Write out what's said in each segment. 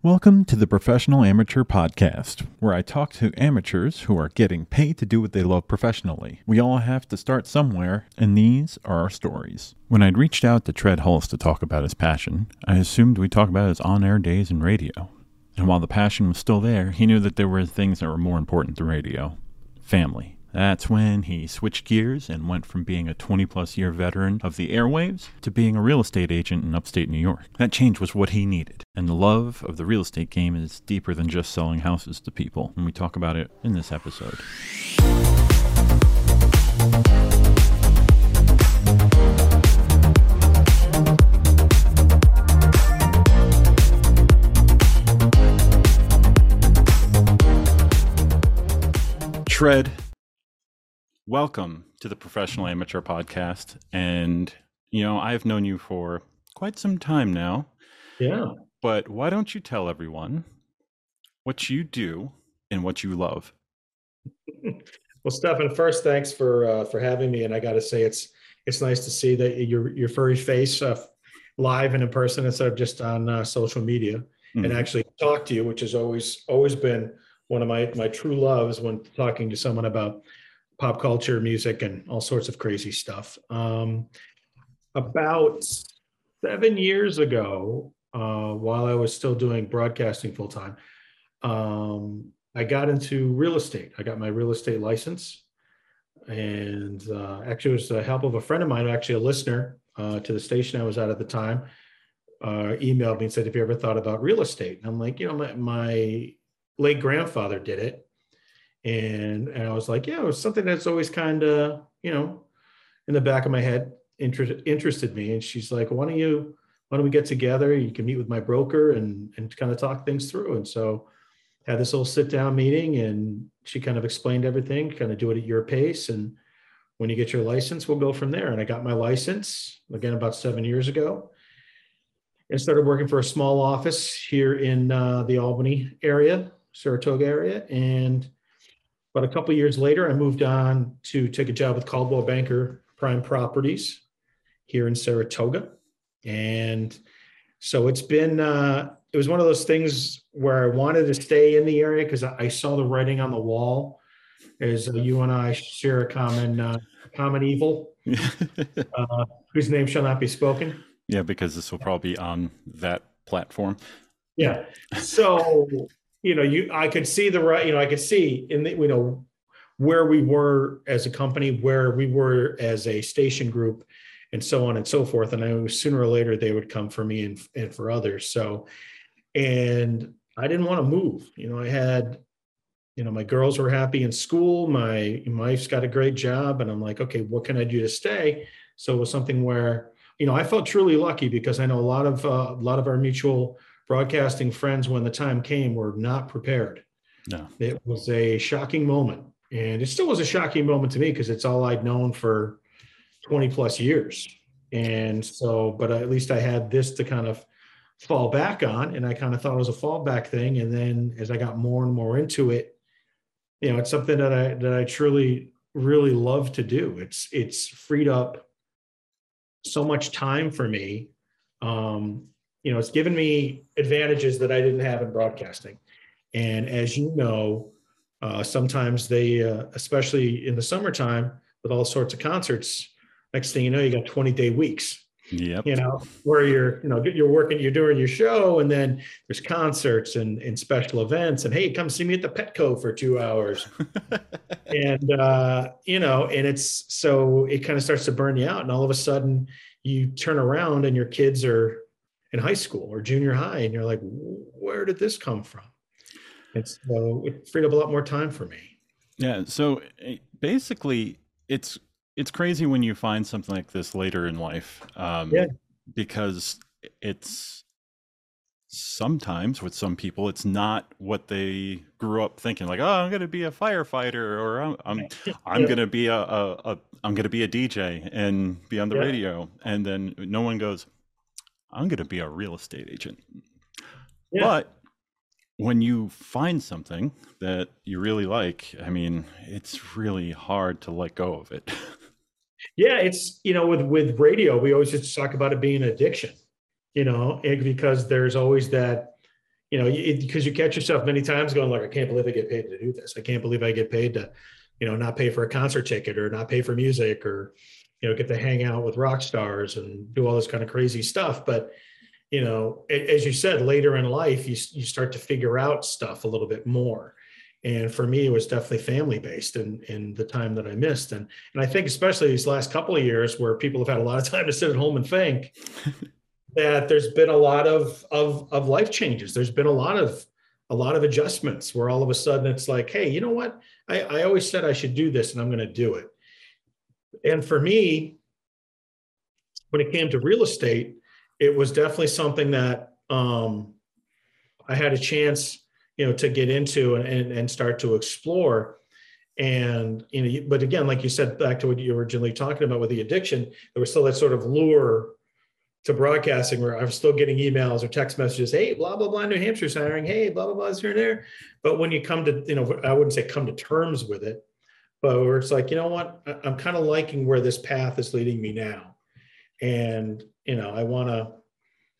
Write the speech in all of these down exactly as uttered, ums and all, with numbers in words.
Welcome to the Professional Amateur Podcast, where I talk to amateurs who are getting paid to do what they love professionally. We all have to start somewhere, and these are our stories. When I'd reached out to Tred Hulse to talk about his passion, I assumed we'd talk about his on-air days in radio. And while the passion was still there, he knew that there were things that were more important than radio. Family. That's when he switched gears and went from being a twenty-plus year veteran of the airwaves to being a real estate agent in upstate New York. That change was what he needed. And the love of the real estate game is deeper than just selling houses to people. And we talk about it in this episode. Tred, welcome to the Professional Amateur Podcast. And, you know, I've known you for quite some time now. Yeah. But why don't you tell everyone what you do and what you love? Well, Stefan, first, thanks for uh, for having me. And I got to say, it's it's nice to see that your your furry face uh, live and in person instead of just on uh, social media mm-hmm. and actually talk to you, which has always always been one of my my true loves when talking to someone about pop culture, music, and all sorts of crazy stuff. Um, about seven years ago, uh, while I was still doing broadcasting full-time, um, I got into real estate. I got my real estate license. And uh, actually, it was the help of a friend of mine, actually a listener uh, to the station I was at at the time, uh, emailed me and said, "Have you ever thought about real estate?" And I'm like, you know, my, my late grandfather did it. And, and I was like, yeah, it was something that's always kind of, you know, in the back of my head, inter- interested me. And she's like, why don't you, why don't we get together? You can meet with my broker and, and kind of talk things through. And so had this little sit down meeting and she kind of explained everything, kind of do it at your pace. And when you get your license, we'll go from there. And I got my license again, about seven years ago, and started working for a small office here in uh, the Albany area, Saratoga area. And but a couple of years later, I moved on to take a job with Caldwell Banker Prime Properties here in Saratoga. And so it's been, uh, it was one of those things where I wanted to stay in the area because I saw the writing on the wall, as uh, you and I share a common, uh, common evil, uh, whose name shall not be spoken. Yeah, because this will probably be on that platform. Yeah. So... You know, you, I could see the right, you know, I could see in the, you know, where we were as a company, where we were as a station group and so on and so forth. And I knew sooner or later they would come for me and, and for others. So, and I didn't want to move, you know, I had, you know, my girls were happy in school. My, my wife's got a great job and I'm like, okay, what can I do to stay? So it was something where, you know, I felt truly lucky because I know a lot of, uh, a lot of our mutual broadcasting friends, when the time came, were not prepared. No, it was a shocking moment, and it still was a shocking moment to me because it's all I'd known for twenty plus years. And so, but at least I had this to kind of fall back on, and I kind of thought it was a fallback thing. And then, as I got more and more into it, you know, it's something that I that I truly, really love to do. It's it's freed up so much time for me. Um, You know, it's given me advantages that I didn't have in broadcasting. And as you know, uh, sometimes they, uh, especially in the summertime with all sorts of concerts, next thing you know, you got twenty day weeks, yep. you know, where you're, you know, you're working, you're doing your show, and then there's concerts and, and special events and, hey, come see me at the Petco for two hours. and, uh, you know, and it's, so it kind of starts to burn you out. And all of a sudden you turn around and your kids are in high school or junior high, and you're like, where did this come from? And so it freed up a lot more time for me. Yeah. So basically, it's it's crazy when you find something like this later in life, um, yeah. because it's sometimes with some people, it's not what they grew up thinking. Like, oh, I'm going to be a firefighter, or I'm I'm, yeah. I'm going to be a, a, a I'm going to be a D J and be on the yeah. radio, and then no one goes, I'm going to be a real estate agent. Yeah. But when you find something that you really like, I mean, it's really hard to let go of it. Yeah. It's, you know, with, with radio, we always just talk about it being an addiction, you know, because there's always that, you know, because you catch yourself many times going like, I can't believe I get paid to do this. I can't believe I get paid to, you know, not pay for a concert ticket or not pay for music or, you know, get to hang out with rock stars and do all this kind of crazy stuff. But, you know, as you said, later in life, you, you start to figure out stuff a little bit more. And for me, it was definitely family-based in, in the time that I missed. And, and I think especially these last couple of years where people have had a lot of time to sit at home and think that there's been a lot of, of, of life changes. There's been a lot of, a lot of adjustments where all of a sudden it's like, hey, you know what? I, I always said I should do this and I'm going to do it. And for me, when it came to real estate, it was definitely something that um, I had a chance, you know, to get into and, and, and start to explore. And, you know, but again, like you said, back to what you were originally talking about with the addiction, there was still that sort of lure to broadcasting where I was still getting emails or text messages, hey, blah, blah, blah, New Hampshire's hiring, hey, blah, blah, blah, is here and there. But when you come to, you know, I wouldn't say come to terms with it, but where it's like, you know what, I'm kind of liking where this path is leading me now. And, you know, I want to,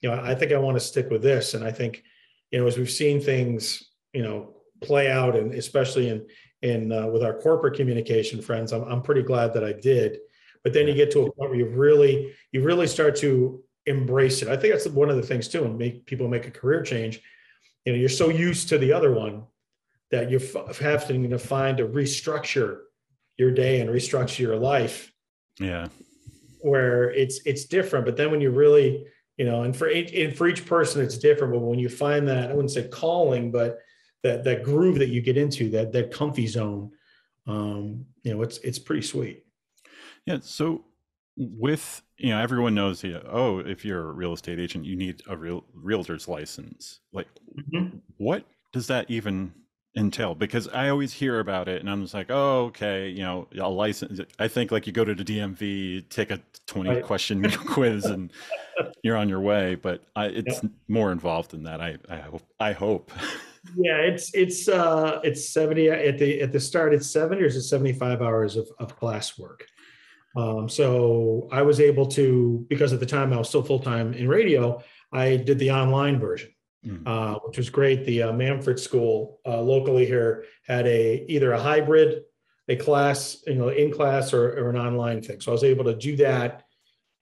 you know, I think I want to stick with this. And I think, you know, as we've seen things, you know, play out, and especially in, in uh, with our corporate communication friends, I'm, I'm pretty glad that I did. But then you get to a point where you really, you really start to embrace it. I think that's one of the things too, and make people make a career change. You know, you're so used to the other one that you're f- having to find to restructure your day and restructure your life. Yeah. Where it's, it's different. But then when you really, you know, and for each, and for each person, it's different. But when you find that, I wouldn't say calling, but that, that groove that you get into, that, that comfy zone, um, you know, it's, it's pretty sweet. Yeah. So with, you know, everyone knows, you know, oh, if you're a real estate agent, you need a real realtor's license. Like mm-hmm. What does that even entail? Because I always hear about it and I'm just like, oh, okay, you know, a license. I think like you go to the D M V, take a twenty question right. quiz and you're on your way, but I, it's yeah. more involved than that. I, I hope, I hope. Yeah. It's, it's, uh, it's seventy at the, at the start, it's seventy or is it seventy-five hours of, of classwork. Um, so I was able to, because at the time I was still full-time in radio, I did the online version. Uh, which was great. The uh, Manfred School uh, locally here had a either a hybrid, a class, you know, in class or, or an online thing. So I was able to do that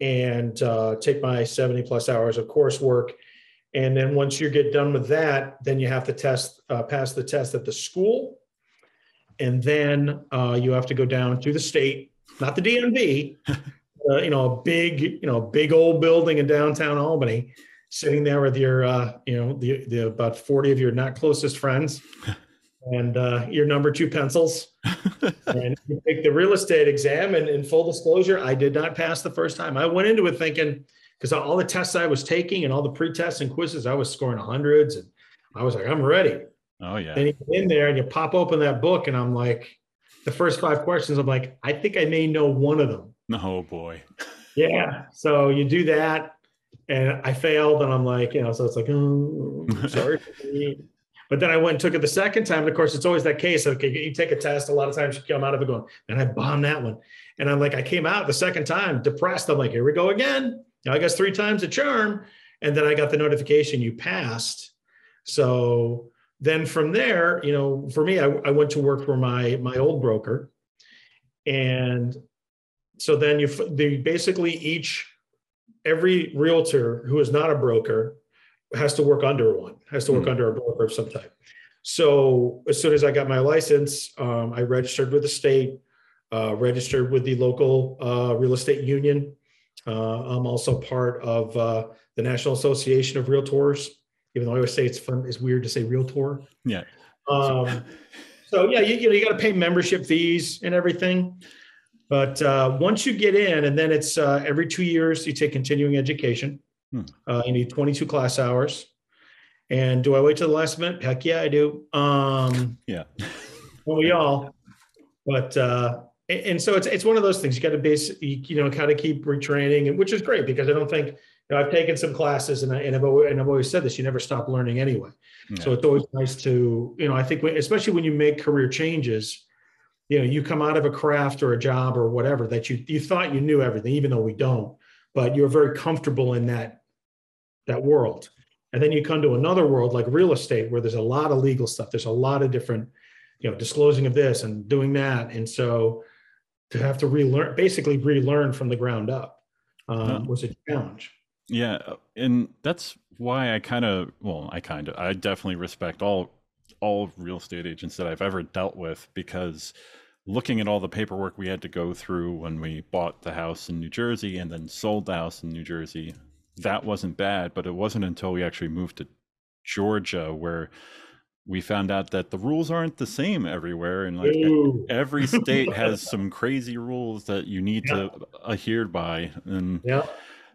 and uh, take my seventy plus hours of coursework. And then once you get done with that, then you have to test, uh, pass the test at the school. And then uh, you have to go down to the state, not the D M V, uh, you know, a big, you know, big old building in downtown Albany. Sitting there with your, uh, you know, the, the about forty of your not closest friends and uh, your number two pencils. And you take the real estate exam. And in full disclosure, I did not pass the first time. I went into it thinking, because all the tests I was taking and all the pre-tests and quizzes, I was scoring hundreds. And I was like, I'm ready. Oh, yeah. Then you get in there and you pop open that book. And I'm like, the first five questions, I'm like, I think I may know one of them. Oh, boy. Yeah. So you do that. And I failed, and I'm like, you know, so it's like, oh, I'm sorry. But then I went and took it the second time. And of course, it's always that case. Okay, you take a test. A lot of times you come out of it going, and I bombed that one. And I'm like, I came out the second time depressed. I'm like, here we go again. Now I guess three times the charm. And then I got the notification you passed. So then from there, you know, for me, I, I went to work for my, my old broker. And so then you they basically each, every realtor who is not a broker has to work under one, has to work mm-hmm. under a broker of some type. So as soon as I got my license, um, I registered with the state, uh, registered with the local uh, real estate union. Uh, I'm also part of uh, the National Association of Realtors, even though I always say it's fun, it's weird to say realtor. Yeah. Um, so yeah, you, you know, you got to pay membership fees and everything. But uh, once you get in, and then it's uh, every two years, you take continuing education. Hmm. Uh, you need twenty-two class hours. And do I wait till the last minute? Heck yeah, I do. Um, yeah. Well, we all. But uh, and, and so it's it's one of those things. You got to base, you, you know, kind of keep retraining, and which is great because I don't think, you know, I've taken some classes, and I and I've always, and I've always said this: you never stop learning anyway. Yeah. So it's always nice to, you know, I think when, especially when you make career changes. You know, you come out of a craft or a job or whatever that you you thought you knew everything, even though we don't, but you're very comfortable in that, that world. And then you come to another world like real estate, where there's a lot of legal stuff. There's a lot of different, you know, disclosing of this and doing that. And so to have to relearn, basically relearn from the ground up um, yeah. was a challenge. Yeah. And that's why I kind of, well, I kind of, I definitely respect all, all real estate agents that I've ever dealt with, because looking at all the paperwork we had to go through when we bought the house in New Jersey and then sold the house in New Jersey, that wasn't bad, but it wasn't until we actually moved to Georgia where we found out that the rules aren't the same everywhere. And like Ooh. every state has some crazy rules that you need yeah. to adhere by. And yeah.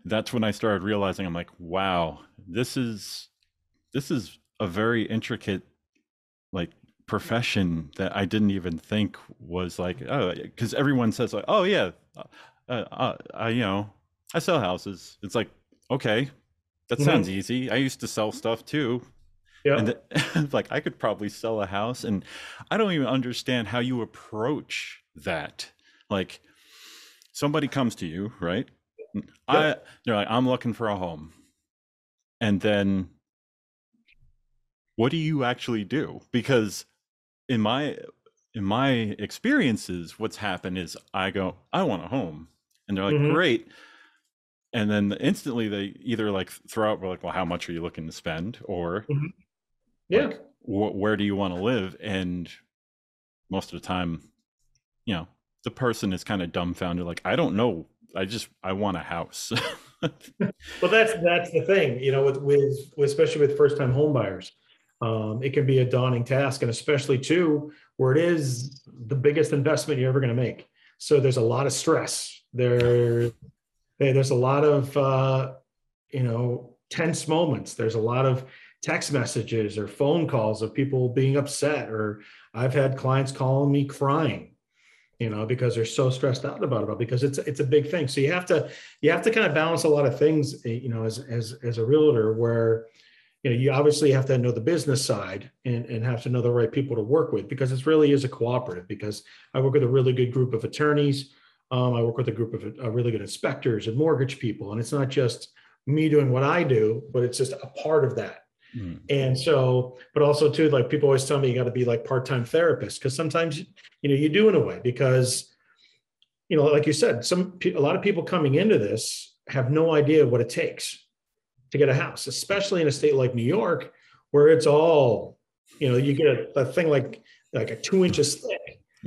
that's when I started realizing, I'm like, wow, this is, this is a very intricate, like, profession that I didn't even think was like, oh, because everyone says like, oh yeah, uh, uh, I, you know, I sell houses. It's like, okay, that mm-hmm. sounds easy. I used to sell stuff too. Yeah. And the, like, I could probably sell a house, and I don't even understand how you approach that. Like, somebody comes to you, right? Yep. I, they're like, I'm looking for a home. And then what do you actually do? Because in my, in my experiences, what's happened is I go, I want a home. And they're like, mm-hmm. great. And then instantly they either like throw out, we're like, well, how much are you looking to spend? Or mm-hmm. yeah, like, wh- where do you want to live? And most of the time, you know, the person is kind of dumbfounded. Like, I don't know. I just, I want a house. Well, that's, that's the thing, you know, with, with, with especially with first time home buyers, um, it can be a daunting task. And especially too, where it is the biggest investment you're ever going to make. So there's a lot of stress there. There's a lot of, uh, you know, tense moments. There's a lot of text messages or phone calls of people being upset, or I've had clients calling me crying, you know, because they're so stressed out about it, because it's, it's a big thing. So you have to, you have to kind of balance a lot of things, you know, as, as, as a realtor, where, you know, you obviously have to know the business side and, and have to know the right people to work with, because it really is a cooperative, because I work with a really good group of attorneys. Um, I work with a group of uh, really good inspectors and mortgage people. And it's not just me doing what I do, but it's just a part of that. Mm. And so, but also too, like, people always tell me you got to be like part-time therapist, because sometimes, you know, you do in a way, because, you know, like you said, some, a lot of people coming into this have no idea what it takes to get a house, especially in a state like New York, where it's all, you know, you get a, a thing like, like a two inches thick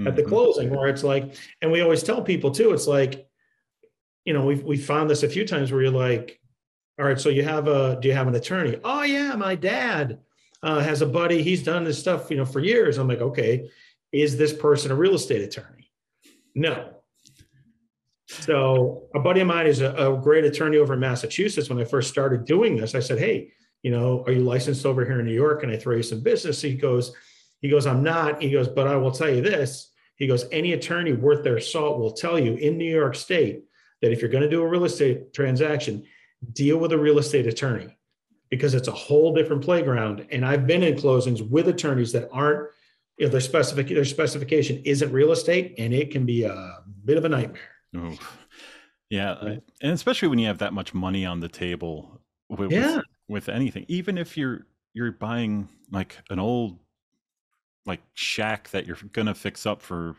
at the closing, where it's like, and we always tell people too, it's like, you know, we've, we found this a few times where you're like, all right, so you have a, do you have an attorney? Oh yeah. My dad uh, has a buddy. He's done this stuff, you know, for years. I'm like, okay, is this person a real estate attorney? No. So a buddy of mine is a, a great attorney over in Massachusetts. When I first started doing this, I said, hey, you know, are you licensed over here in New York? Can I throw you some business? So he goes, He goes, I'm not. He goes, but I will tell you this. He goes, any attorney worth their salt will tell you in New York State that if you're going to do a real estate transaction, deal with a real estate attorney, because it's a whole different playground. And I've been in closings with attorneys that aren't, you know, their specific, their specification isn't real estate, and it can be a bit of a nightmare. Oh, yeah. Right? And especially when you have that much money on the table with, yeah. with, with anything, even if you're, you're buying like an old, like shack that you're going to fix up for,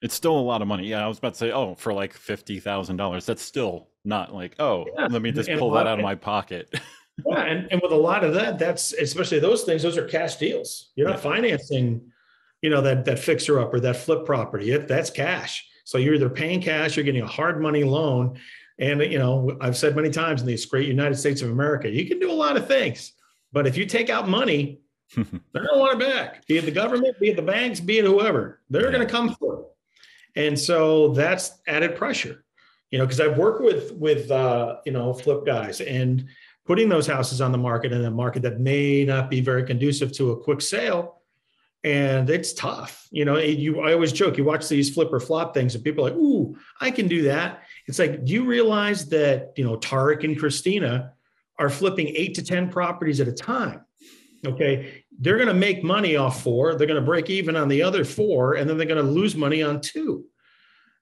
it's still a lot of money. Yeah. I was about to say, oh, for like fifty thousand dollars, that's still not like, oh, yeah. let me just and pull that out of my pocket. yeah. And, and with a lot of that, that's, especially those things, those are cash deals. You're not yeah. financing, you know, that, that fixer up or that flip property. It, that's cash. So you're either paying cash, you're getting a hard money loan. And, you know, I've said many times in this great United States of America, you can do a lot of things, but if you take out money, they're going to want it back, be it the government, be it the banks, be it whoever, they're yeah. going to come for it. And so that's added pressure, you know, because I've worked with, with, uh, you know, flip guys and putting those houses on the market in a market that may not be very conducive to a quick sale. And it's tough. You know, you, I always joke, you watch these flip or flop things and people are like, ooh, I can do that. It's like, do you realize that, you know, Tarek and Christina are flipping eight to ten properties at a time? Okay, they're going to make money off four. They're going to break even on the other four, and then they're going to lose money on two.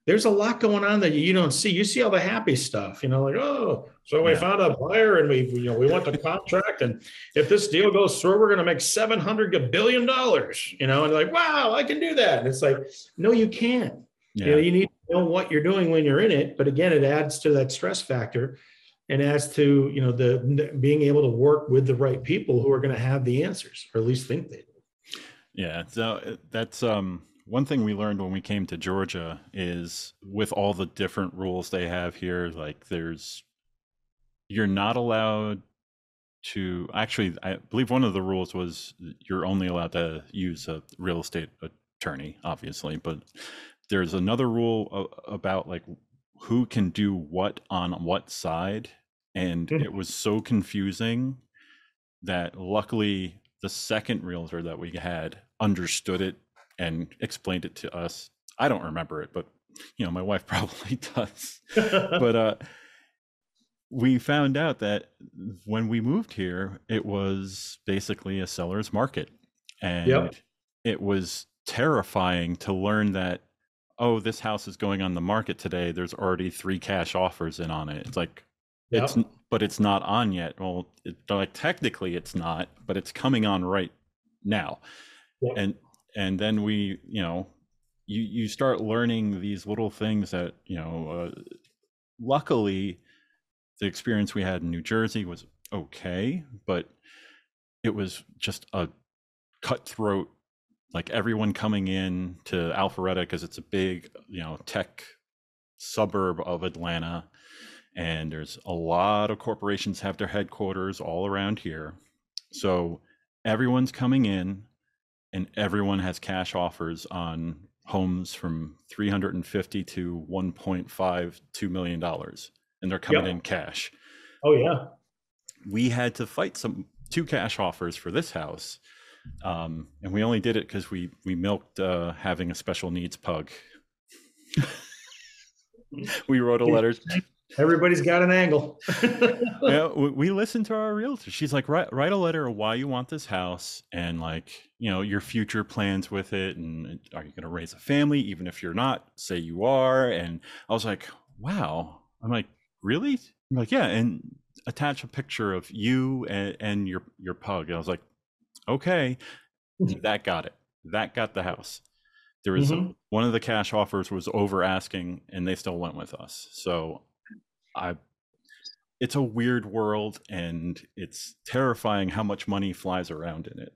there's a lot going on that you don't see. You see all the happy stuff, you know, like, oh, so we yeah. found a buyer and we, you know, we want the contract. And if this deal goes through, we're going to make seven hundred billion dollars, you know, and like, wow, I can do that. And it's like, no, you can't. Yeah. You know, you need to know what you're doing when you're in it. But again, it adds to that stress factor and adds to, you know, the being able to work with the right people who are going to have the answers, or at least think they do. Yeah. So that's, um, one thing we learned when we came to Georgia is with all the different rules they have here, like there's, you're not allowed to, actually, I believe one of the rules was you're only allowed to use a real estate attorney, obviously, but there's another rule about like who can do what on what side. And mm-hmm. it was so confusing that luckily the second realtor that we had understood it and explained it to us. I don't remember it, but you know, my wife probably does. But uh, we found out that when we moved here, it was basically a seller's market. And yep. it was terrifying to learn that, oh, this house is going on the market today. There's already three cash offers in on it. It's like, yep. it's, but it's not on yet. Well, it, like technically it's not, but it's coming on right now. Yep. And And then we, you know, you, you start learning these little things that, you know, uh, luckily the experience we had in New Jersey was okay, but it was just a cutthroat, like everyone coming in to Alpharetta because it's a big, you know, tech suburb of Atlanta. And there's a lot of corporations have their headquarters all around here. So everyone's coming in. And everyone has cash offers on homes from three hundred fifty to one point five two million dollars, and they're coming yep. in cash. Oh yeah. We had to fight some two cash offers for this house. Um, and we only did it because we, we milked uh, having a special needs pug. We wrote a letter. Everybody's got an angle. Yeah, we listened to our realtor. She's like, write, write a letter of why you want this house and like, you know, your future plans with it. And are you going to raise a family? Even if you're not, say you are. And I was like, wow. I'm like, really? I'm like, yeah. And attach a picture of you and, and your, your pug. And I was like, okay, that got it. That got the house. There was mm-hmm. a, one of the cash offers was over asking and they still went with us. So I, it's a weird world and it's terrifying how much money flies around in it.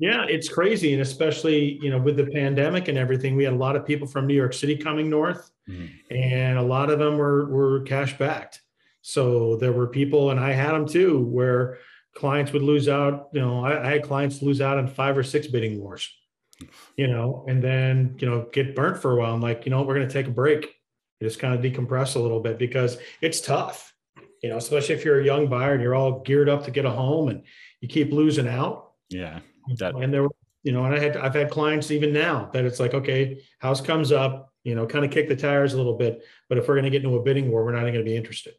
Yeah, it's crazy. And especially, you know, with the pandemic and everything, we had a lot of people from New York City coming north mm-hmm. and a lot of them were, were cash backed. So there were people, and I had them too, where clients would lose out. You know, I, I had clients lose out on five or six bidding wars, you know, and then, you know, get burnt for a while. I'm like, you know, we're going to take a break. Just kind of decompress a little bit because it's tough, you know, especially if you're a young buyer and you're all geared up to get a home and you keep losing out. Yeah. That... And there were, you know, and I had, I've had clients even now that it's like, okay, house comes up, you know, kind of kick the tires a little bit, but if we're going to get into a bidding war, we're not going to be interested.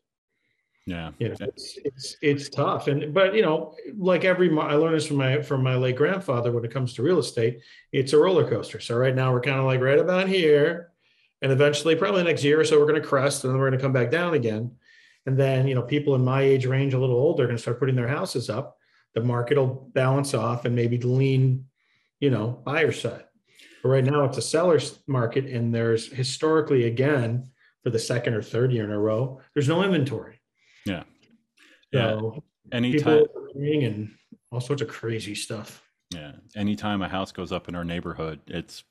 Yeah. You know, it's, it's, it's tough. And, but you know, like every, I learned this from my, from my late grandfather, when it comes to real estate, it's a roller coaster. So right now we're kind of like right about here. And eventually, probably next year or so, we're going to crest and then we're going to come back down again. And then, you know, people in my age range, a little older, are going to start putting their houses up. The market will balance off and maybe lean, you know, buyer side. But right now it's a seller's market. And there's historically, again, for the second or third year in a row, there's no inventory. Yeah. Yeah. So anytime. And all sorts of crazy stuff. Yeah. Anytime a house goes up in our neighborhood, it's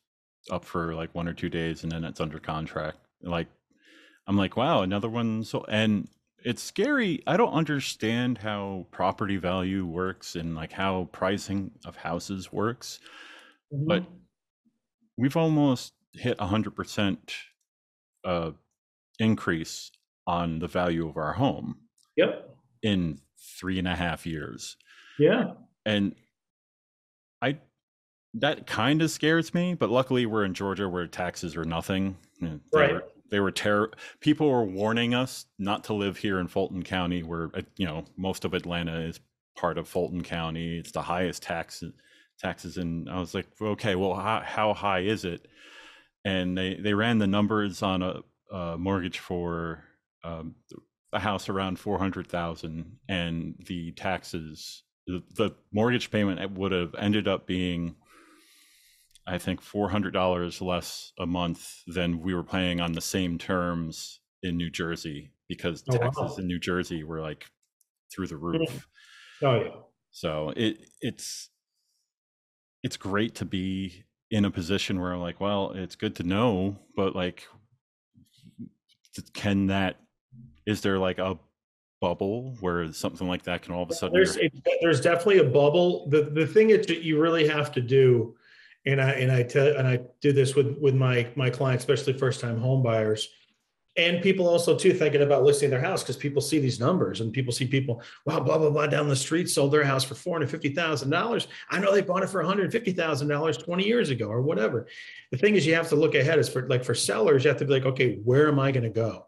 up for like one or two days and then it's under contract. Like I'm like, wow, another one. So, and it's scary. I don't understand how property value works and like how pricing of houses works, mm-hmm. but we've almost hit a hundred percent uh increase on the value of our home. Yep. In three and a half years. Yeah. And I that kind of scares me, but luckily we're in Georgia where taxes are nothing. They right. Were, they were terror. People were warning us not to live here in Fulton County where, you know, most of Atlanta is part of Fulton County. It's the highest taxes taxes. And I was like, okay, well, how, how high is it? and they, they ran the numbers on a, a mortgage for um, a house around four hundred thousand, and the taxes, the, the mortgage payment would have ended up being, I think, four hundred dollars less a month than we were paying on the same terms in New Jersey, because oh, taxes wow. in New Jersey were like through the roof. Oh yeah. So it it's it's great to be in a position where I'm like, well, it's good to know, but like, can that, is there like a bubble where something like that can all of a sudden? There's, it, there's definitely a bubble. The the thing is that you really have to do, and I and I tell and I do this with with my my clients, especially first time home buyers. And people also too thinking about listing their house, because people see these numbers and people see people, wow, blah, blah, blah, down the street sold their house for four hundred fifty thousand dollars. I know they bought it for one hundred fifty thousand dollars twenty years ago or whatever. The thing is, you have to look ahead. Is for like for sellers, you have to be like, okay, where am I going to go?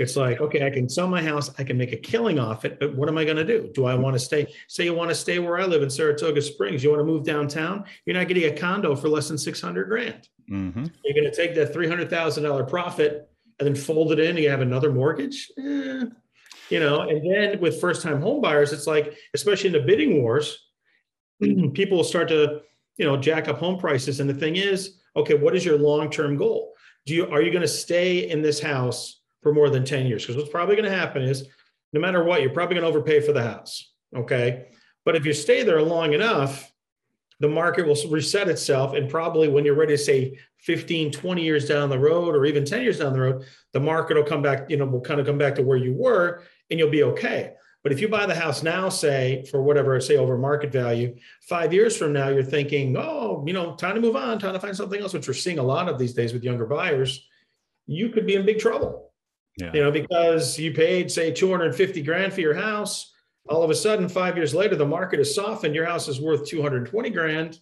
It's like, okay, I can sell my house. I can make a killing off it, but what am I going to do? Do I want to stay? Say you want to stay where I live in Saratoga Springs. You want to move downtown? You're not getting a condo for less than six hundred grand. Mm-hmm. You're going to take that three hundred thousand dollars profit and then fold it in. And you have another mortgage, eh, you know, and then with first-time home buyers, it's like, especially in the bidding wars, people will start to, you know, jack up home prices. And the thing is, okay, what is your long-term goal? Do you, are you going to stay in this house for more than ten years? Because what's probably going to happen is, no matter what, you're probably going to overpay for the house. Okay. But if you stay there long enough, the market will reset itself. And probably when you're ready to say fifteen, twenty years down the road, or even ten years down the road, the market will come back, you know, will kind of come back to where you were, and you'll be okay. But if you buy the house now, say for whatever, say over market value, five years from now, you're thinking, oh, you know, time to move on, time to find something else, which we're seeing a lot of these days with younger buyers, you could be in big trouble. Yeah. You know, because you paid, say, two hundred fifty grand for your house. All of a sudden, five years later, the market has softened. Your house is worth two hundred twenty grand.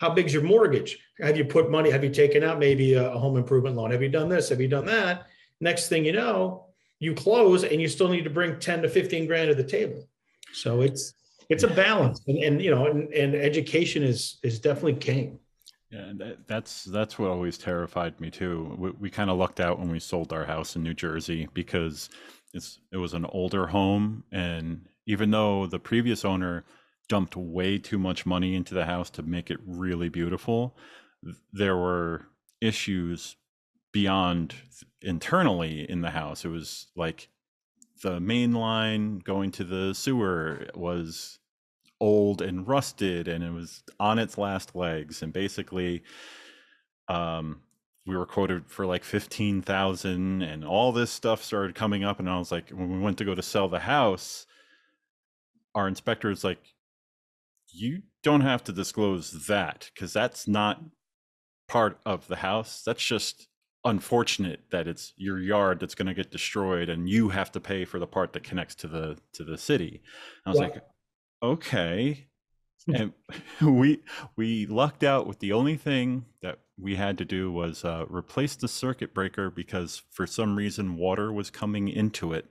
How big's your mortgage? Have you put money? Have you taken out maybe a home improvement loan? Have you done this? Have you done that? Next thing you know, you close and you still need to bring ten to fifteen grand to the table. So it's it's a balance, and, and you know, and, and education is is definitely king. Yeah, that, that's that's what always terrified me too. We, we kind of lucked out when we sold our house in New Jersey, because it's it was an older home, and even though the previous owner dumped way too much money into the house to make it really beautiful, there were issues beyond internally in the house. It was like the main line going to the sewer was old and rusted, and it was on its last legs. And basically, um, we were quoted for like fifteen thousand, and all this stuff started coming up. And I was like, when we went to go to sell the house, our inspector is like, you don't have to disclose that, because that's not part of the house. That's just unfortunate that it's your yard that's going to get destroyed, and you have to pay for the part that connects to the to the city. I was yeah. like, okay. And we we lucked out with the only thing that we had to do was uh, replace the circuit breaker, because for some reason water was coming into it.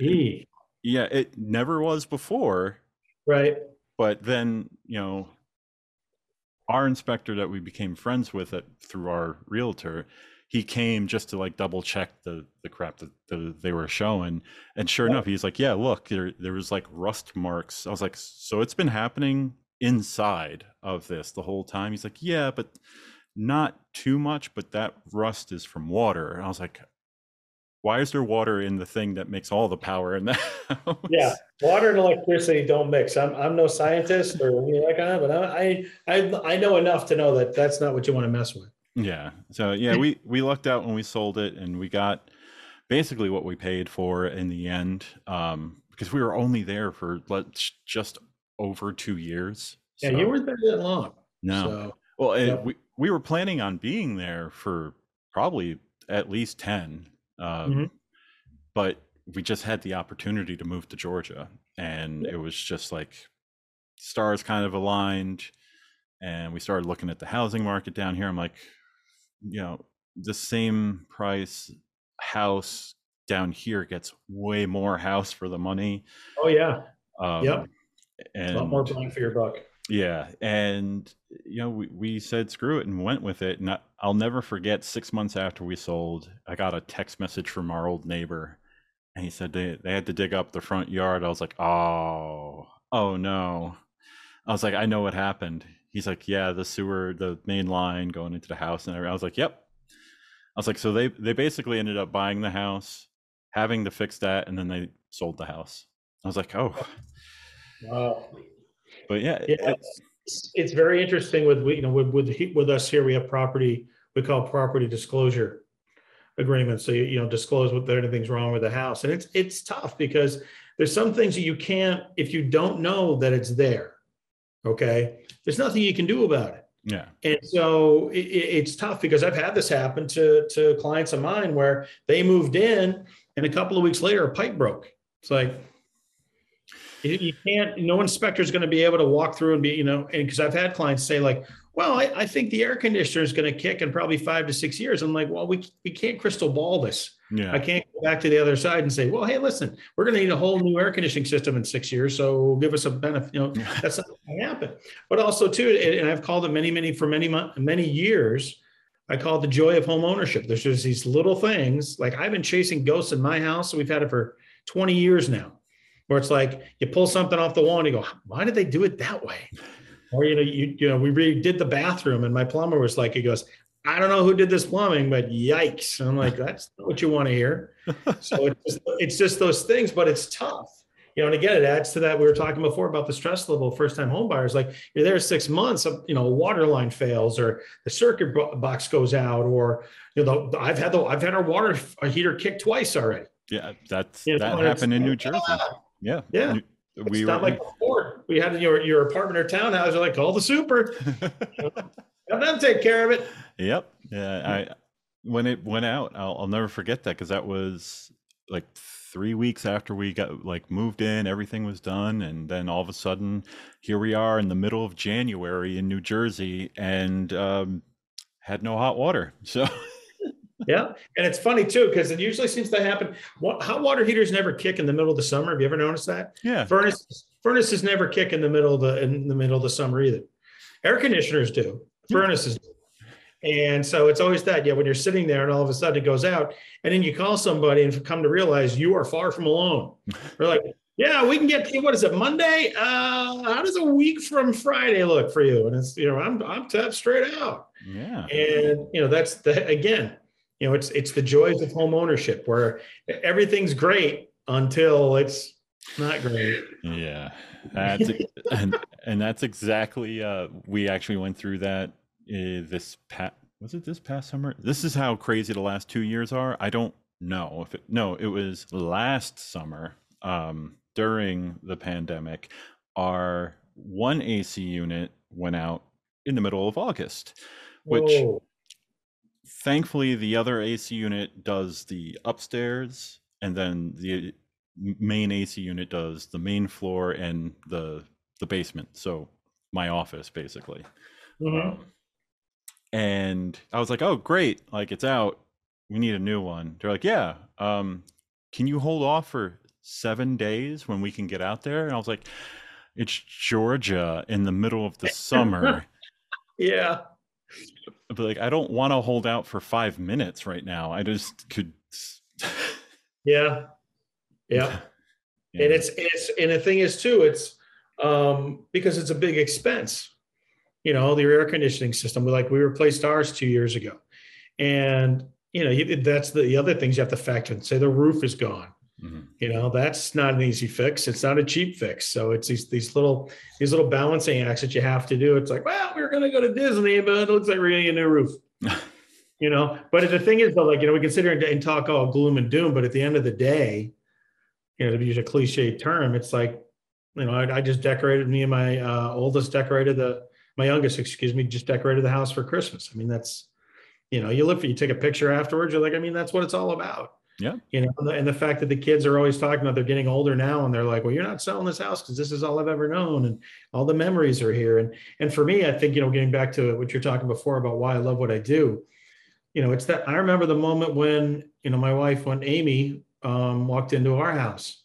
E. Yeah, it never was before. Right. But then, you know, our inspector that we became friends with at, through our realtor, he came just to like double check the, the crap that the, they were showing. And sure yeah. enough, he's like, yeah, look, there, there was like rust marks. I was like, so it's been happening inside of this the whole time? He's like, yeah, but not too much, but that rust is from water. And I was like, why is there water in the thing that makes all the power in the house? Yeah, water and electricity don't mix. I'm I'm no scientist or anything like that, but I I I know enough to know that that's not what you want to mess with. Yeah. So yeah, we we lucked out when we sold it, and we got basically what we paid for in the end, um, because we were only there for let's just over two years. Yeah, so. You weren't there that long. No. So, well, it, yeah. we we were planning on being there for probably at least ten. Um, mm-hmm. But we just had the opportunity to move to Georgia, and it was just like stars kind of aligned, and we started looking at the housing market down here. I'm like, you know, the same price house down here gets way more house for the money. Oh yeah. Um, yep. And a lot more bang for your buck. Yeah. And, you know, we, we said, screw it, and went with it. And I, I'll never forget, six months after we sold, I got a text message from our old neighbor, and he said they, they had to dig up the front yard. I was like, oh, oh no. I was like, I know what happened. He's like, yeah, the sewer, the main line going into the house. And I was like, yep. I was like, so they, they basically ended up buying the house, having to fix that, and then they sold the house. I was like, oh. Wow. But yeah, yeah, it's, it's very interesting with, you know, with, with, with us here, we have property, we call property disclosure agreements. So, you, you know, disclose what anything's wrong with the house. And it's, it's tough because there's some things that you can't, if you don't know that it's there, okay, there's nothing you can do about it. Yeah. And so it, it's tough because I've had this happen to, to clients of mine where they moved in and a couple of weeks later, a pipe broke. It's like, you can't, no inspector is going to be able to walk through and be, you know, and because I've had clients say like, well, I, I think the air conditioner is going to kick in probably five to six years. I'm like, well, we we can't crystal ball this. Yeah. I can't go back to the other side and say, well, hey, listen, we're going to need a whole new air conditioning system in six years. So give us a benefit. You know, that's not going to happen. But also too, and I've called it many, many, for many, many years, I call it the joy of home ownership. There's just these little things. Like I've been chasing ghosts in my house. We've had it for twenty years now, where it's like you pull something off the wall and you go, why did they do it that way? Or, you know, you, you know, we redid the bathroom and my plumber was like, he goes, I don't know who did this plumbing, but yikes. And I'm like, that's not what you want to hear. So it's just, it's just those things, but it's tough. You know, and again, it adds to that. We were talking before about the stress level of first time home buyers. Like you're there six months, you know, a water line fails or the circuit box goes out, or, you know, the, I've had the, I've had our water our heater kicked twice already. Yeah. That's, you know, that happened in New Jersey. Ah, yeah. Yeah. It's we not were, like before. We had your, your apartment or townhouse. You're like, call the super. Have them take care of it. Yep. Yeah. I, when it went out, I'll, I'll never forget that. Cause that was like three weeks after we got like moved in, everything was done. And then all of a sudden here we are in the middle of January in New Jersey, and um, had no hot water. So yeah. And it's funny too, because it usually seems to happen. Hot water heaters never kick in the middle of the summer. Have you ever noticed that? Yeah. Furnaces, furnaces never kick in the middle of the, in the middle of the summer either. Air conditioners do. Furnaces do. And so it's always that, yeah, when you're sitting there and all of a sudden it goes out and then you call somebody and come to realize you are far from alone. We're like, yeah, we can get to, what is it, Monday? Uh, how does a week from Friday look for you? And it's, you know, I'm, I'm tapped straight out. Yeah. And, you know, that's the, again, you know, it's it's the joys of home ownership where everything's great until it's not great. Yeah, that's, and, and that's exactly, uh, we actually went through that uh, this past, was it this past summer? This is how crazy the last two years are. I don't know if it, no, it was last summer um, during the pandemic. Our one A C unit went out in the middle of August, which... Whoa. Thankfully, the other A C unit does the upstairs, and then the main A C unit does the main floor and the the basement. So my office, basically. Mm-hmm. Um, and I was like, oh, great. Like, it's out. We need a new one. They're like, yeah. Um, can you hold off for seven days when we can get out there? And I was like, it's Georgia in the middle of the summer. Yeah. But like, I don't want to hold out for five minutes right now. I just could. Yeah. Yeah. Yeah. And it's, it's, and the thing is too, it's, um, because it's a big expense, you know, the air conditioning system, we like, we replaced ours two years ago, and, you know, you, that's the, the other things you have to factor in. Say the roof is gone, mm-hmm. you know, that's not an easy fix. It's not a cheap fix. So it's these, these little, these little balancing acts that you have to do. It's like, well, we're going to go to Disney, but it looks like we're going to get a new roof, you know? But the thing is though, like, you know, we can sit here and talk all gloom and doom, but at the end of the day, you know, to use a cliche term, it's like, you know, I, I just decorated me and my uh, oldest decorated the, my youngest, excuse me, just decorated the house for Christmas. I mean, that's, you know, you look for, you take a picture afterwards. You're like, I mean, that's what it's all about. Yeah. You know, and the fact that the kids are always talking about they're getting older now and they're like, well, you're not selling this house because this is all I've ever known. And all the memories are here. And, and for me, I think, you know, getting back to what you're talking before about why I love what I do, you know, it's that I remember the moment when, you know, my wife, when Amy um, walked into our house,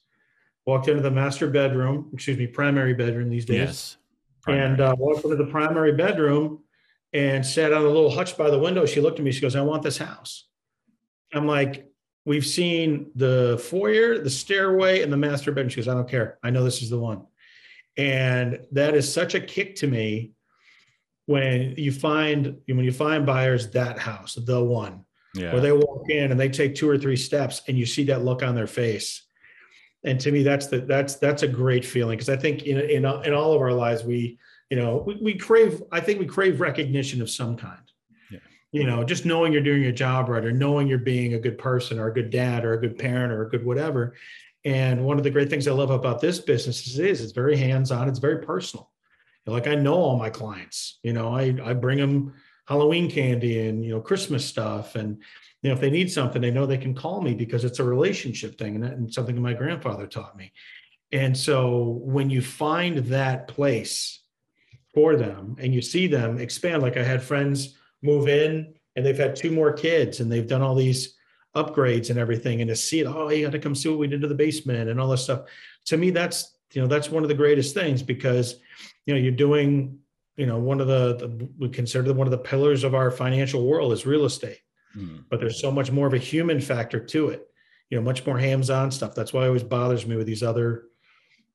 walked into the master bedroom, excuse me, primary bedroom these days. Yes. and uh, walked into the primary bedroom and sat on a little hutch by the window. She looked at me, she goes, "I want this house." I'm like, "We've seen the foyer, the stairway, and the master bedroom." She goes, "I don't care. I know this is the one." And that is such a kick to me when you find when you find buyers that house, the one, yeah. where they walk in and they take two or three steps and you see that look on their face. And to me, that's the that's that's a great feeling, because I think in in in all of our lives we you know we, we crave I think we crave recognition of some kind. Yeah. You know, just knowing you're doing your job right, or knowing you're being a good person, or a good dad, or a good parent, or a good whatever. And one of the great things I love about this business is it is it's very hands-on, it's very personal. Like, I know all my clients, you know, I, I bring them Halloween candy and, you know, Christmas stuff. And, you know, if they need something, they know they can call me, because it's a relationship thing, and, that, and something my grandfather taught me. And so when you find that place for them and you see them expand, like I had friends move in and they've had two more kids and they've done all these upgrades and everything, and to see it, oh, you got to come see what we did to the basement and all this stuff. To me, that's, you know, that's one of the greatest things, because, you know, you're doing, you know, one of the, the we consider one of the pillars of our financial world is real estate, mm. but there's so much more of a human factor to it, you know, much more hands-on stuff. That's why it always bothers me with these other,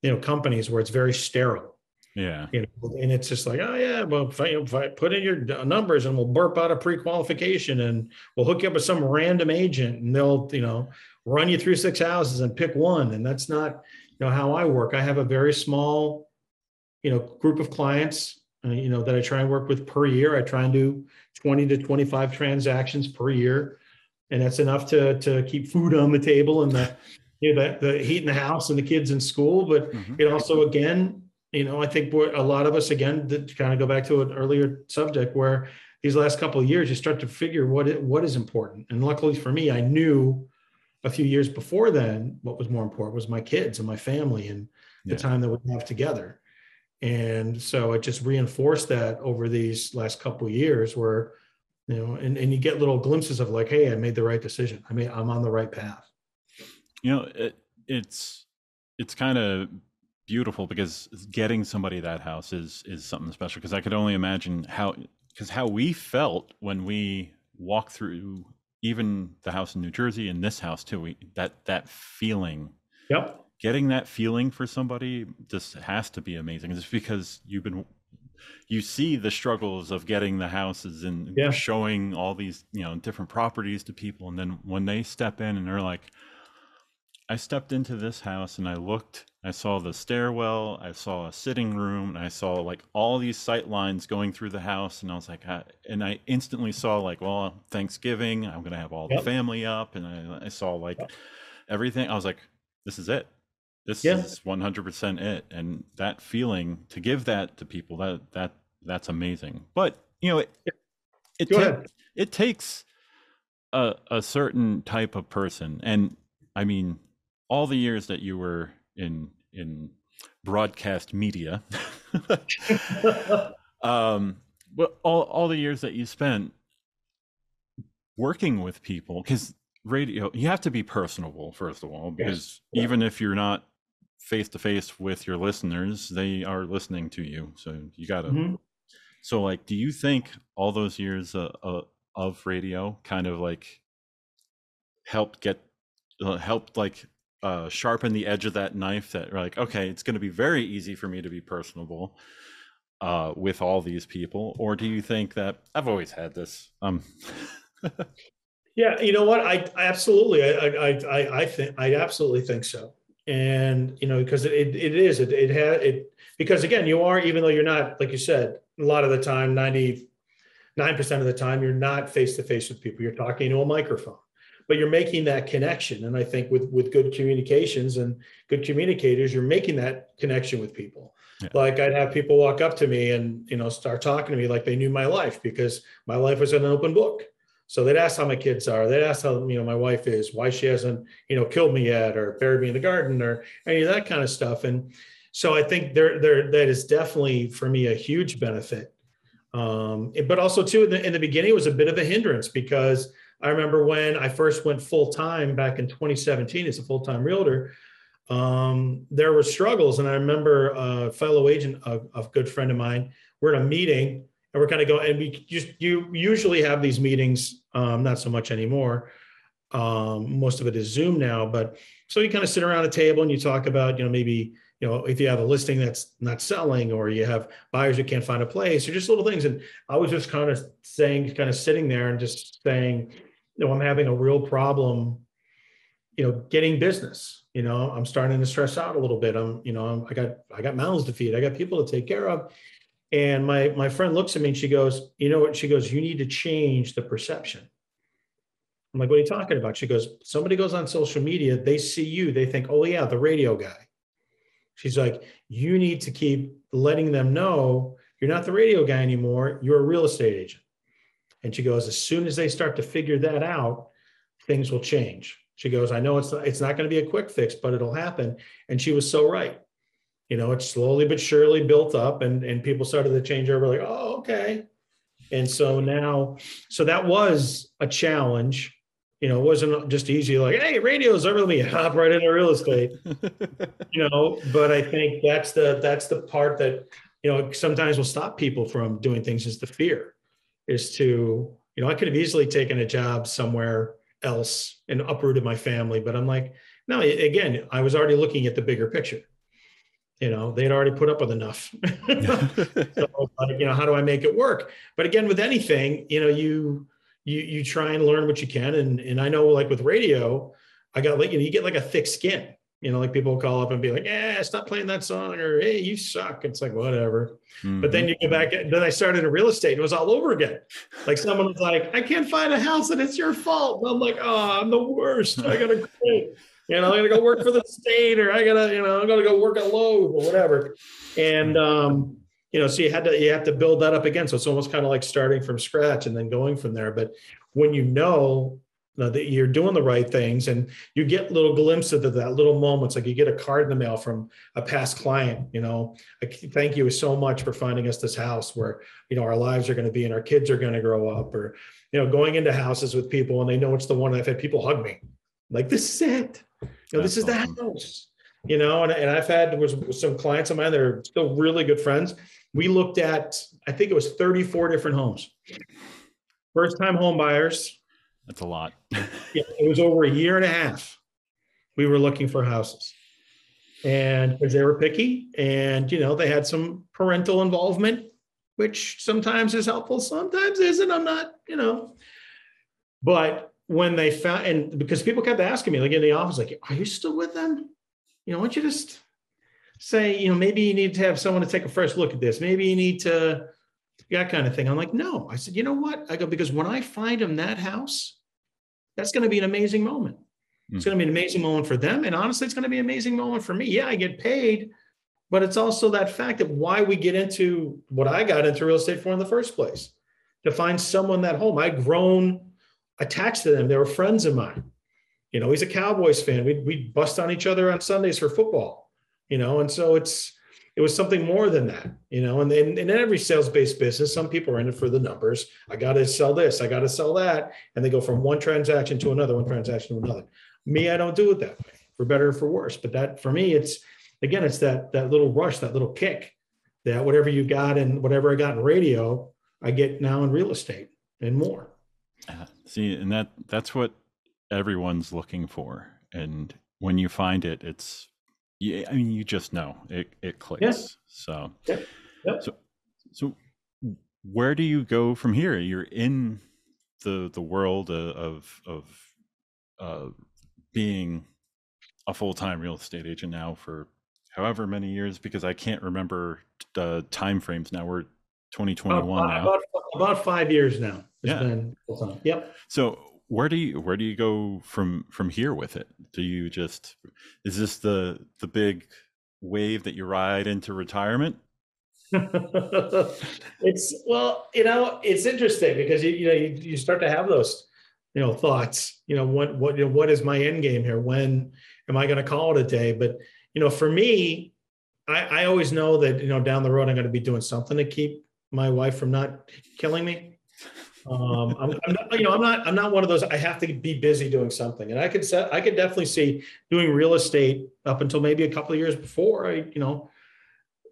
you know, companies where it's very sterile. Yeah. You know, and it's just like, oh yeah, well, if I, if I put in your numbers and we'll burp out a pre-qualification and we'll hook you up with some random agent and they'll, you know, run you through six houses and pick one. And that's not, you know, how I work. I have a very small, you know, group of clients, uh, you know, that I try and work with per year. I try and do twenty to twenty-five transactions per year. And that's enough to, to keep food on the table and the, you know, the, the heat in the house and the kids in school. But mm-hmm. it also, again, you know, I think a lot of us, again, to kind of go back to an earlier subject, where these last couple of years, you start to figure what it, what is important. And luckily for me, I knew a few years before then what was more important was my kids and my family and yeah. the time that we have together. And so it just reinforced that over these last couple of years, where, you know, and, and you get little glimpses of like, hey, I made the right decision. I mean, I'm on the right path. You know, it, it's, it's kind of beautiful, because getting somebody that house is, is something special. Cause I could only imagine how, cause how we felt when we walked through even the house in New Jersey and this house too, we, that, that feeling. Yep. Getting that feeling for somebody just has to be amazing, just because you've been, you see the struggles of getting the houses and yeah. showing all these, you know, different properties to people. And then when they step in and they're like, I stepped into this house and I looked, I saw the stairwell, I saw a sitting room, and I saw like all these sight lines going through the house. And I was like, I, and I instantly saw like, well, Thanksgiving, I'm going to have all yep. the family up. And I, I saw like yep. everything. I was like, this is it. This yeah. is one hundred percent it. And that feeling, to give that to people, that that that's amazing. But, you know, it it, ta- it takes a, a certain type of person. And I mean, all the years that you were in in broadcast media, um, but all, all the years that you spent working with people, because radio, you have to be personable, first of all, because yes. yeah. even if you're not face to face with your listeners, they are listening to you, so you gotta mm-hmm. so like, do you think all those years uh, uh, of radio kind of like helped get uh, helped like uh sharpen the edge of that knife, that like, okay, it's going to be very easy for me to be personable uh with all these people? Or do you think that I've always had this um yeah, you know what, I, I absolutely I I I, I think I absolutely think so. And, you know, because it, it, it is, it, it had it, because again, you are, even though you're not, like you said, a lot of the time, ninety-nine percent of the time, you're not face to face with people, you're talking to a microphone, but you're making that connection. And I think with, with good communications and good communicators, you're making that connection with people. Yeah. Like, I'd have people walk up to me and, you know, start talking to me like they knew my life, because my life was an open book. So they'd ask how my kids are, they'd ask how, you know, my wife is, why she hasn't, you know, killed me yet, or buried me in the garden, or any of that kind of stuff. And so I think there, there, that is definitely for me a huge benefit. Um, but also too, in the, in the beginning, it was a bit of a hindrance, because I remember when I first went full-time back in twenty seventeen as a full-time realtor, um, there were struggles. And I remember a fellow agent, a, a good friend of mine, we're at a meeting and we're kind of going, and we just, you usually have these meetings, um, not so much anymore. Um, most of it is Zoom now, but so you kind of sit around a table and you talk about, you know, maybe, you know, if you have a listing that's not selling, or you have buyers who can't find a place, or just little things. And I was just kind of saying, kind of sitting there and just saying, you know, I'm having a real problem, you know, getting business. You know, I'm starting to stress out a little bit. I'm, you know, I'm, I got, I got mouths to feed. I got people to take care of. And my, my friend looks at me and she goes, you know what? She goes, you need to change the perception. I'm like, what are you talking about? She goes, somebody goes on social media, they see you, they think, oh yeah, the radio guy. She's like, you need to keep letting them know you're not the radio guy anymore, you're a real estate agent. And she goes, as soon as they start to figure that out, things will change. She goes, I know it's not, it's not going to be a quick fix, but it'll happen. And she was so right. You know, it's slowly but surely built up, and, and people started to change over, like, oh, okay. And so now, so that was a challenge. You know, it wasn't just easy, like, hey, radio's over, let me hop right into real estate, you know, but I think that's the, that's the part that, you know, sometimes will stop people from doing things, is the fear, is to, you know, I could have easily taken a job somewhere else and uprooted my family, but I'm like, no, again, I was already looking at the bigger picture. You know, they'd already put up with enough. So, you know, how do I make it work? But again, with anything, you know, you, You you try and learn what you can. And, and I know, like with radio, I got like, you know, you get like a thick skin, you know, like people will call up and be like, yeah, stop playing that song, or hey, you suck. It's like, whatever. Mm-hmm. But then you go back, then I started in real estate and it was all over again. Like someone was like, I can't find a house and it's your fault. And I'm like, oh, I'm the worst. I got to quit. You know, I got to go work for the state, or I got to, you know, I'm going to go work at Lowe's or whatever. And, um, you know, so you had to, you have to build that up again. So it's almost kind of like starting from scratch and then going from there. But when you know that you're doing the right things, and you get little glimpses of that, little moments, like you get a card in the mail from a past client, you know, thank you so much for finding us this house where, you know, our lives are going to be and our kids are going to grow up, or, you know, going into houses with people and they know it's the one. I've had people hug me like, this is it. You know, this is the house. You know, and, and I've had was some clients of mine that are still really good friends. We looked at, I think it was thirty-four different homes. First time home buyers. That's a lot. Yeah, it was over a year and a half. We were looking for houses. And because they were picky, and, you know, they had some parental involvement, which sometimes is helpful, sometimes isn't. I'm not, you know, but when they found, and because people kept asking me, like in the office, like, are you still with them? You know, why don't you just say, you know, maybe you need to have someone to take a fresh look at this. Maybe you need to, that kind of thing. I'm like, no. I said, you know what? I go, because when I find them that house, that's going to be an amazing moment. Mm-hmm. It's going to be an amazing moment for them. And honestly, it's going to be an amazing moment for me. Yeah, I get paid, but it's also that fact that why we get into what I got into real estate for in the first place, to find someone that home. I'd grown attached to them. They were friends of mine. You know, he's a Cowboys fan. We'd, we'd bust on each other on Sundays for football, you know? And so it's, it was something more than that, you know? And then in every sales-based business, some people are in it for the numbers. I got to sell this, I got to sell that. And they go from one transaction to another, one transaction to another. Me, I don't do it that way, for better or for worse. But that, for me, it's, again, it's that, that little rush, that little kick, that whatever you got and whatever I got in radio, I get now in real estate and more. Uh, see, and that, that's what everyone's looking for, and when you find it, it's yeah, I mean, you just know it, it clicks. Yes. So, yep. Yep. so so where do you go from here? You're in the the world of of uh being a full-time real estate agent now for however many years, because I can't remember the time frames now. We're twenty twenty-one about, now about, about five years now it's yeah been full-time. Yep. So Where do you where do you go from from here with it? Do you just, is this the the big wave that you ride into retirement? It's, well, you know, it's interesting because you you know you, you start to have those, you know, thoughts. You know, what what you know, what is my end game here? When am I going to call it a day? But you know, for me, I, I always know that, you know, down the road I'm going to be doing something to keep my wife from not killing me. Um, I'm, I'm not, you know, I'm not, I'm not one of those, I have to be busy doing something. And I could set, I could definitely see doing real estate up until maybe a couple of years before I, you know,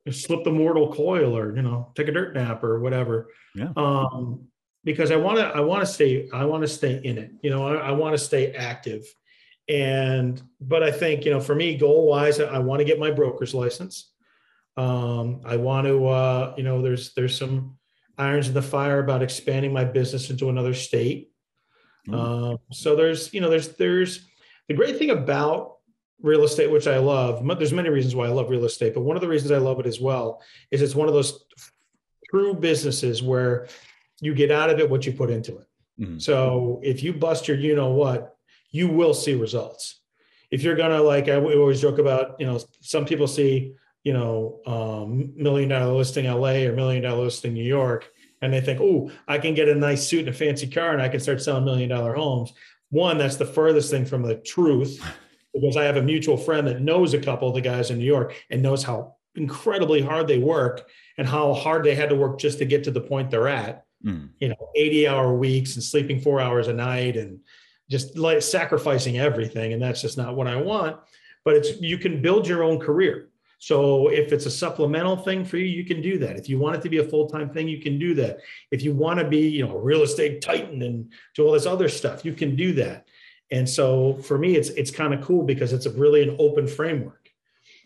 slip the mortal coil or, you know, take a dirt nap or whatever. Yeah. Um, because I want to, I want to stay, I want to stay in it. You know, I, I want to stay active. And, but I think, you know, for me, goal wise, I, I want to get my broker's license. Um, I want to, uh, you know, there's, there's some irons in the fire about expanding my business into another state. Mm. Um, so there's, you know, there's, there's the great thing about real estate, which I love. There's many reasons why I love real estate, but one of the reasons I love it as well is it's one of those true businesses where you get out of it what you put into it. Mm. So if you bust your, you know what, you will see results. If you're going to, like, I always joke about, you know, some people see, you know, um, million dollar listing L A or million dollar listing New York. And they think, oh, I can get a nice suit and a fancy car and I can start selling million dollar homes. One, that's the furthest thing from the truth, because I have a mutual friend that knows a couple of the guys in New York and knows how incredibly hard they work and how hard they had to work just to get to the point they're at, mm. you know, eighty hour weeks and sleeping four hours a night and just like sacrificing everything. And that's just not what I want, but it's, you can build your own career. So if it's a supplemental thing for you, you can do that. If you want it to be a full-time thing, you can do that. If you want to be, you know, a real estate titan and do all this other stuff, you can do that. And so for me, it's it's kind of cool because it's a really an open framework.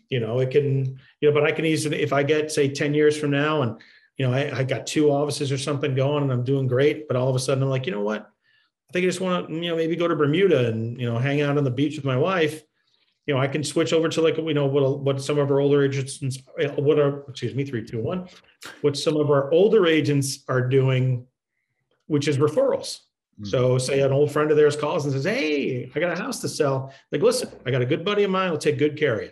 You know, it can, you know, but I can easily, if I get, say, ten years from now and, you know, I, I got two offices or something going and I'm doing great, but all of a sudden I'm like, you know what? I think I just want to, you know, maybe go to Bermuda and, you know, hang out on the beach with my wife. You know, I can switch over to, like, you know, what what some of our older agents, what are, excuse me, three, two, one, what some of our older agents are doing, which is referrals. Mm-hmm. So say an old friend of theirs calls and says, hey, I got a house to sell. Like, listen, I got a good buddy of mine. I'll take good care of you.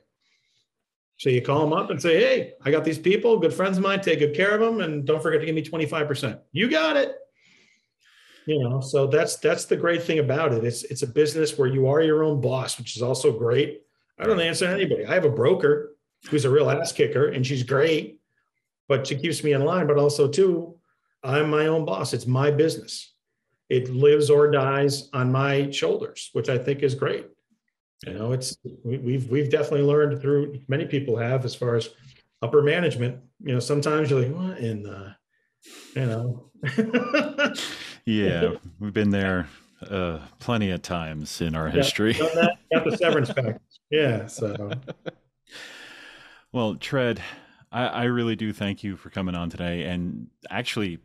So you call them up and say, hey, I got these people, good friends of mine, take good care of them. And don't forget to give me twenty-five percent. You got it. You know, so that's, that's the great thing about it. It's, it's a business where you are your own boss, which is also great. I don't answer anybody. I have a broker who's a real ass kicker and she's great, but she keeps me in line. But also too, I'm my own boss. It's my business. It lives or dies on my shoulders, which I think is great. You know, it's, we, we've, we've definitely learned through, many people have, as far as upper management, you know, sometimes you're like, what in the, you know, yeah, we've been there uh, plenty of times in our history. Got, done that, got the severance package. Yeah. So, well, Tred, I, I really do thank you for coming on today and actually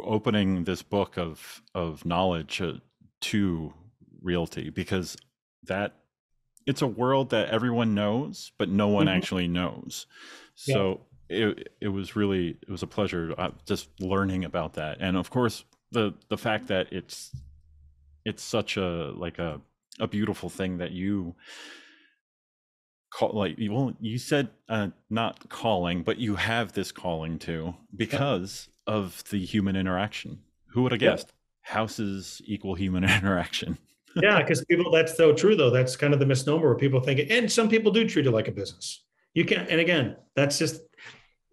opening this book of of knowledge uh, to realty, because that it's a world that everyone knows, but no one mm-hmm. actually knows. So yeah. it it was really it was a pleasure uh, just learning about that, and of course. The, the fact that it's it's such a like a a beautiful thing that you call, like, well, you said uh, not calling, but you have this calling too because yeah. of the human interaction. Who would have guessed? Yeah. Houses equal human interaction. Yeah, because people, that's so true though. That's kind of the misnomer where people think it, and some people do treat it like a business. You can't, and again, that's just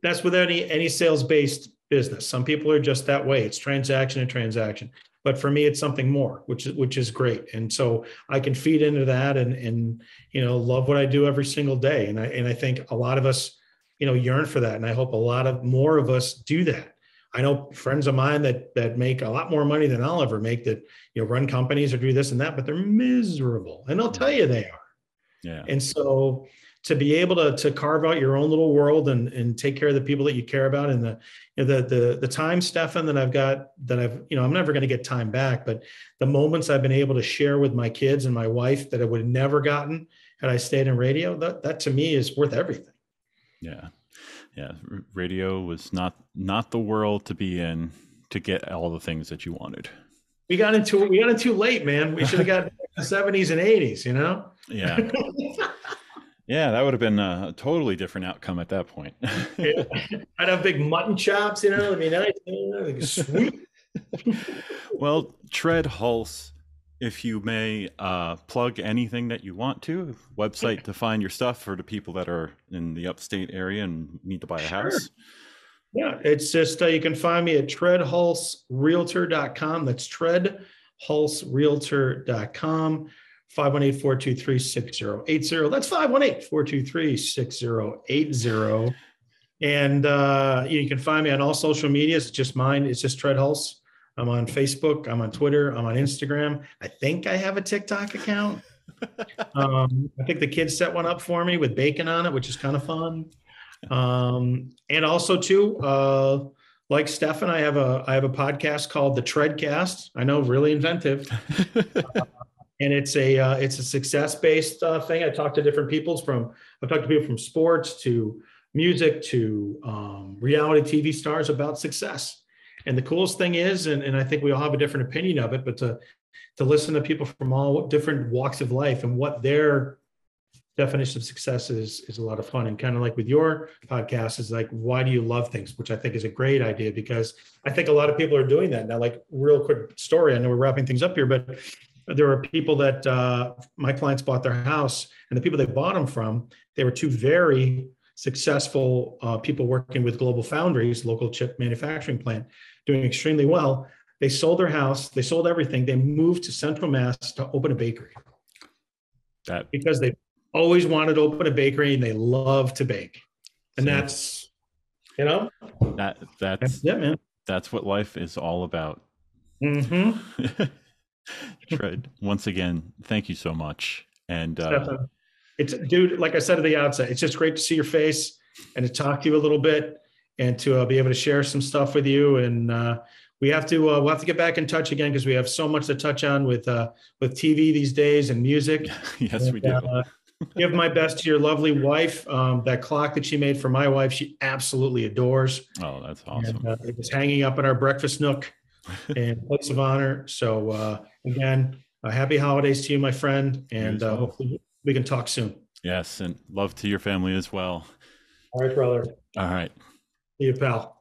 that's without any any sales based. Business. Some people are just that way. It's transaction and transaction. But for me, it's something more, which is, which is great. And so I can feed into that and, and, you know, love what I do every single day. And I, and I think a lot of us, you know, yearn for that. And I hope a lot of more of us do that. I know friends of mine that, that make a lot more money than I'll ever make that, you know, run companies or do this and that, but they're miserable. And I'll tell you they are. Yeah. And so to be able to, to carve out your own little world and, and take care of the people that you care about. And the, you know, the, the, the time, Stefan, that I've got, that I've, you know, I'm never going to get time back, but the moments I've been able to share with my kids and my wife that I would have never gotten had I stayed in radio, that, that to me is worth everything. Yeah. Yeah. Radio was not, not the world to be in to get all the things that you wanted. We got into it. We got in too late, man. We should have gotten the seventies and eighties, you know? Yeah. Yeah, that would have been a totally different outcome at that point. Yeah. I'd have big mutton chops, you know. I mean, I think it's sweet. Well, Tred Hulse, if you may uh, plug anything that you want to, website to find your stuff for the people that are in the upstate area and need to buy a sure. house. Yeah, it's just, uh, you can find me at tred hulse realtor dot com. That's tred hulse realtor dot com. five one eight, four two three, six zero eight zero. That's five one eight, four two three, six zero eight zero. And uh, you can find me on all social media. It's just mine. It's just Tred Hulse. I'm on Facebook. I'm on Twitter. I'm on Instagram. I think I have a TikTok account. um, I think the kids set one up for me with bacon on it, which is kind of fun. Um, and also too, uh, like Stefan, I have a, I have a podcast called The Tredcast. I know, really inventive. uh, And it's a uh, it's a success-based uh, thing. I talk to different people from I've talked to people from sports to music to um, reality T V stars about success. And the coolest thing is, and, and I think we all have a different opinion of it, but to to listen to people from all different walks of life and what their definition of success is is a lot of fun. And kind of like with your podcast is like, why do you love things? Which I think is a great idea, because I think a lot of people are doing that now. Like, real quick story. I know we're wrapping things up here, but there were people that uh, my clients bought their house, and the people they bought them from, they were two very successful uh, people working with Global Foundries, local chip manufacturing plant, doing extremely well. They sold their house. They sold everything. They moved to Central Mass to open a bakery that. because they always wanted to open a bakery and they love to bake. And so that's, you know, that that's, that's it, man. That's what life is all about. Mm-hmm. Tred, once again, thank you so much. And uh, it's, dude, like I said at the outset, it's just great to see your face and to talk to you a little bit, and to uh, be able to share some stuff with you. And uh, we have to uh, we'll have to get back in touch again, because we have so much to touch on with uh, with T V these days and music. Yes, and, we do. Uh, give my best to your lovely wife. Um, that clock that she made for my wife, she absolutely adores. Oh, that's awesome! And, uh, it was hanging up in our breakfast nook and place of honor. So uh, again, uh, happy holidays to you, my friend. And uh, hopefully we can talk soon. Yes. And love to your family as well. All right, brother. All right. See you, pal.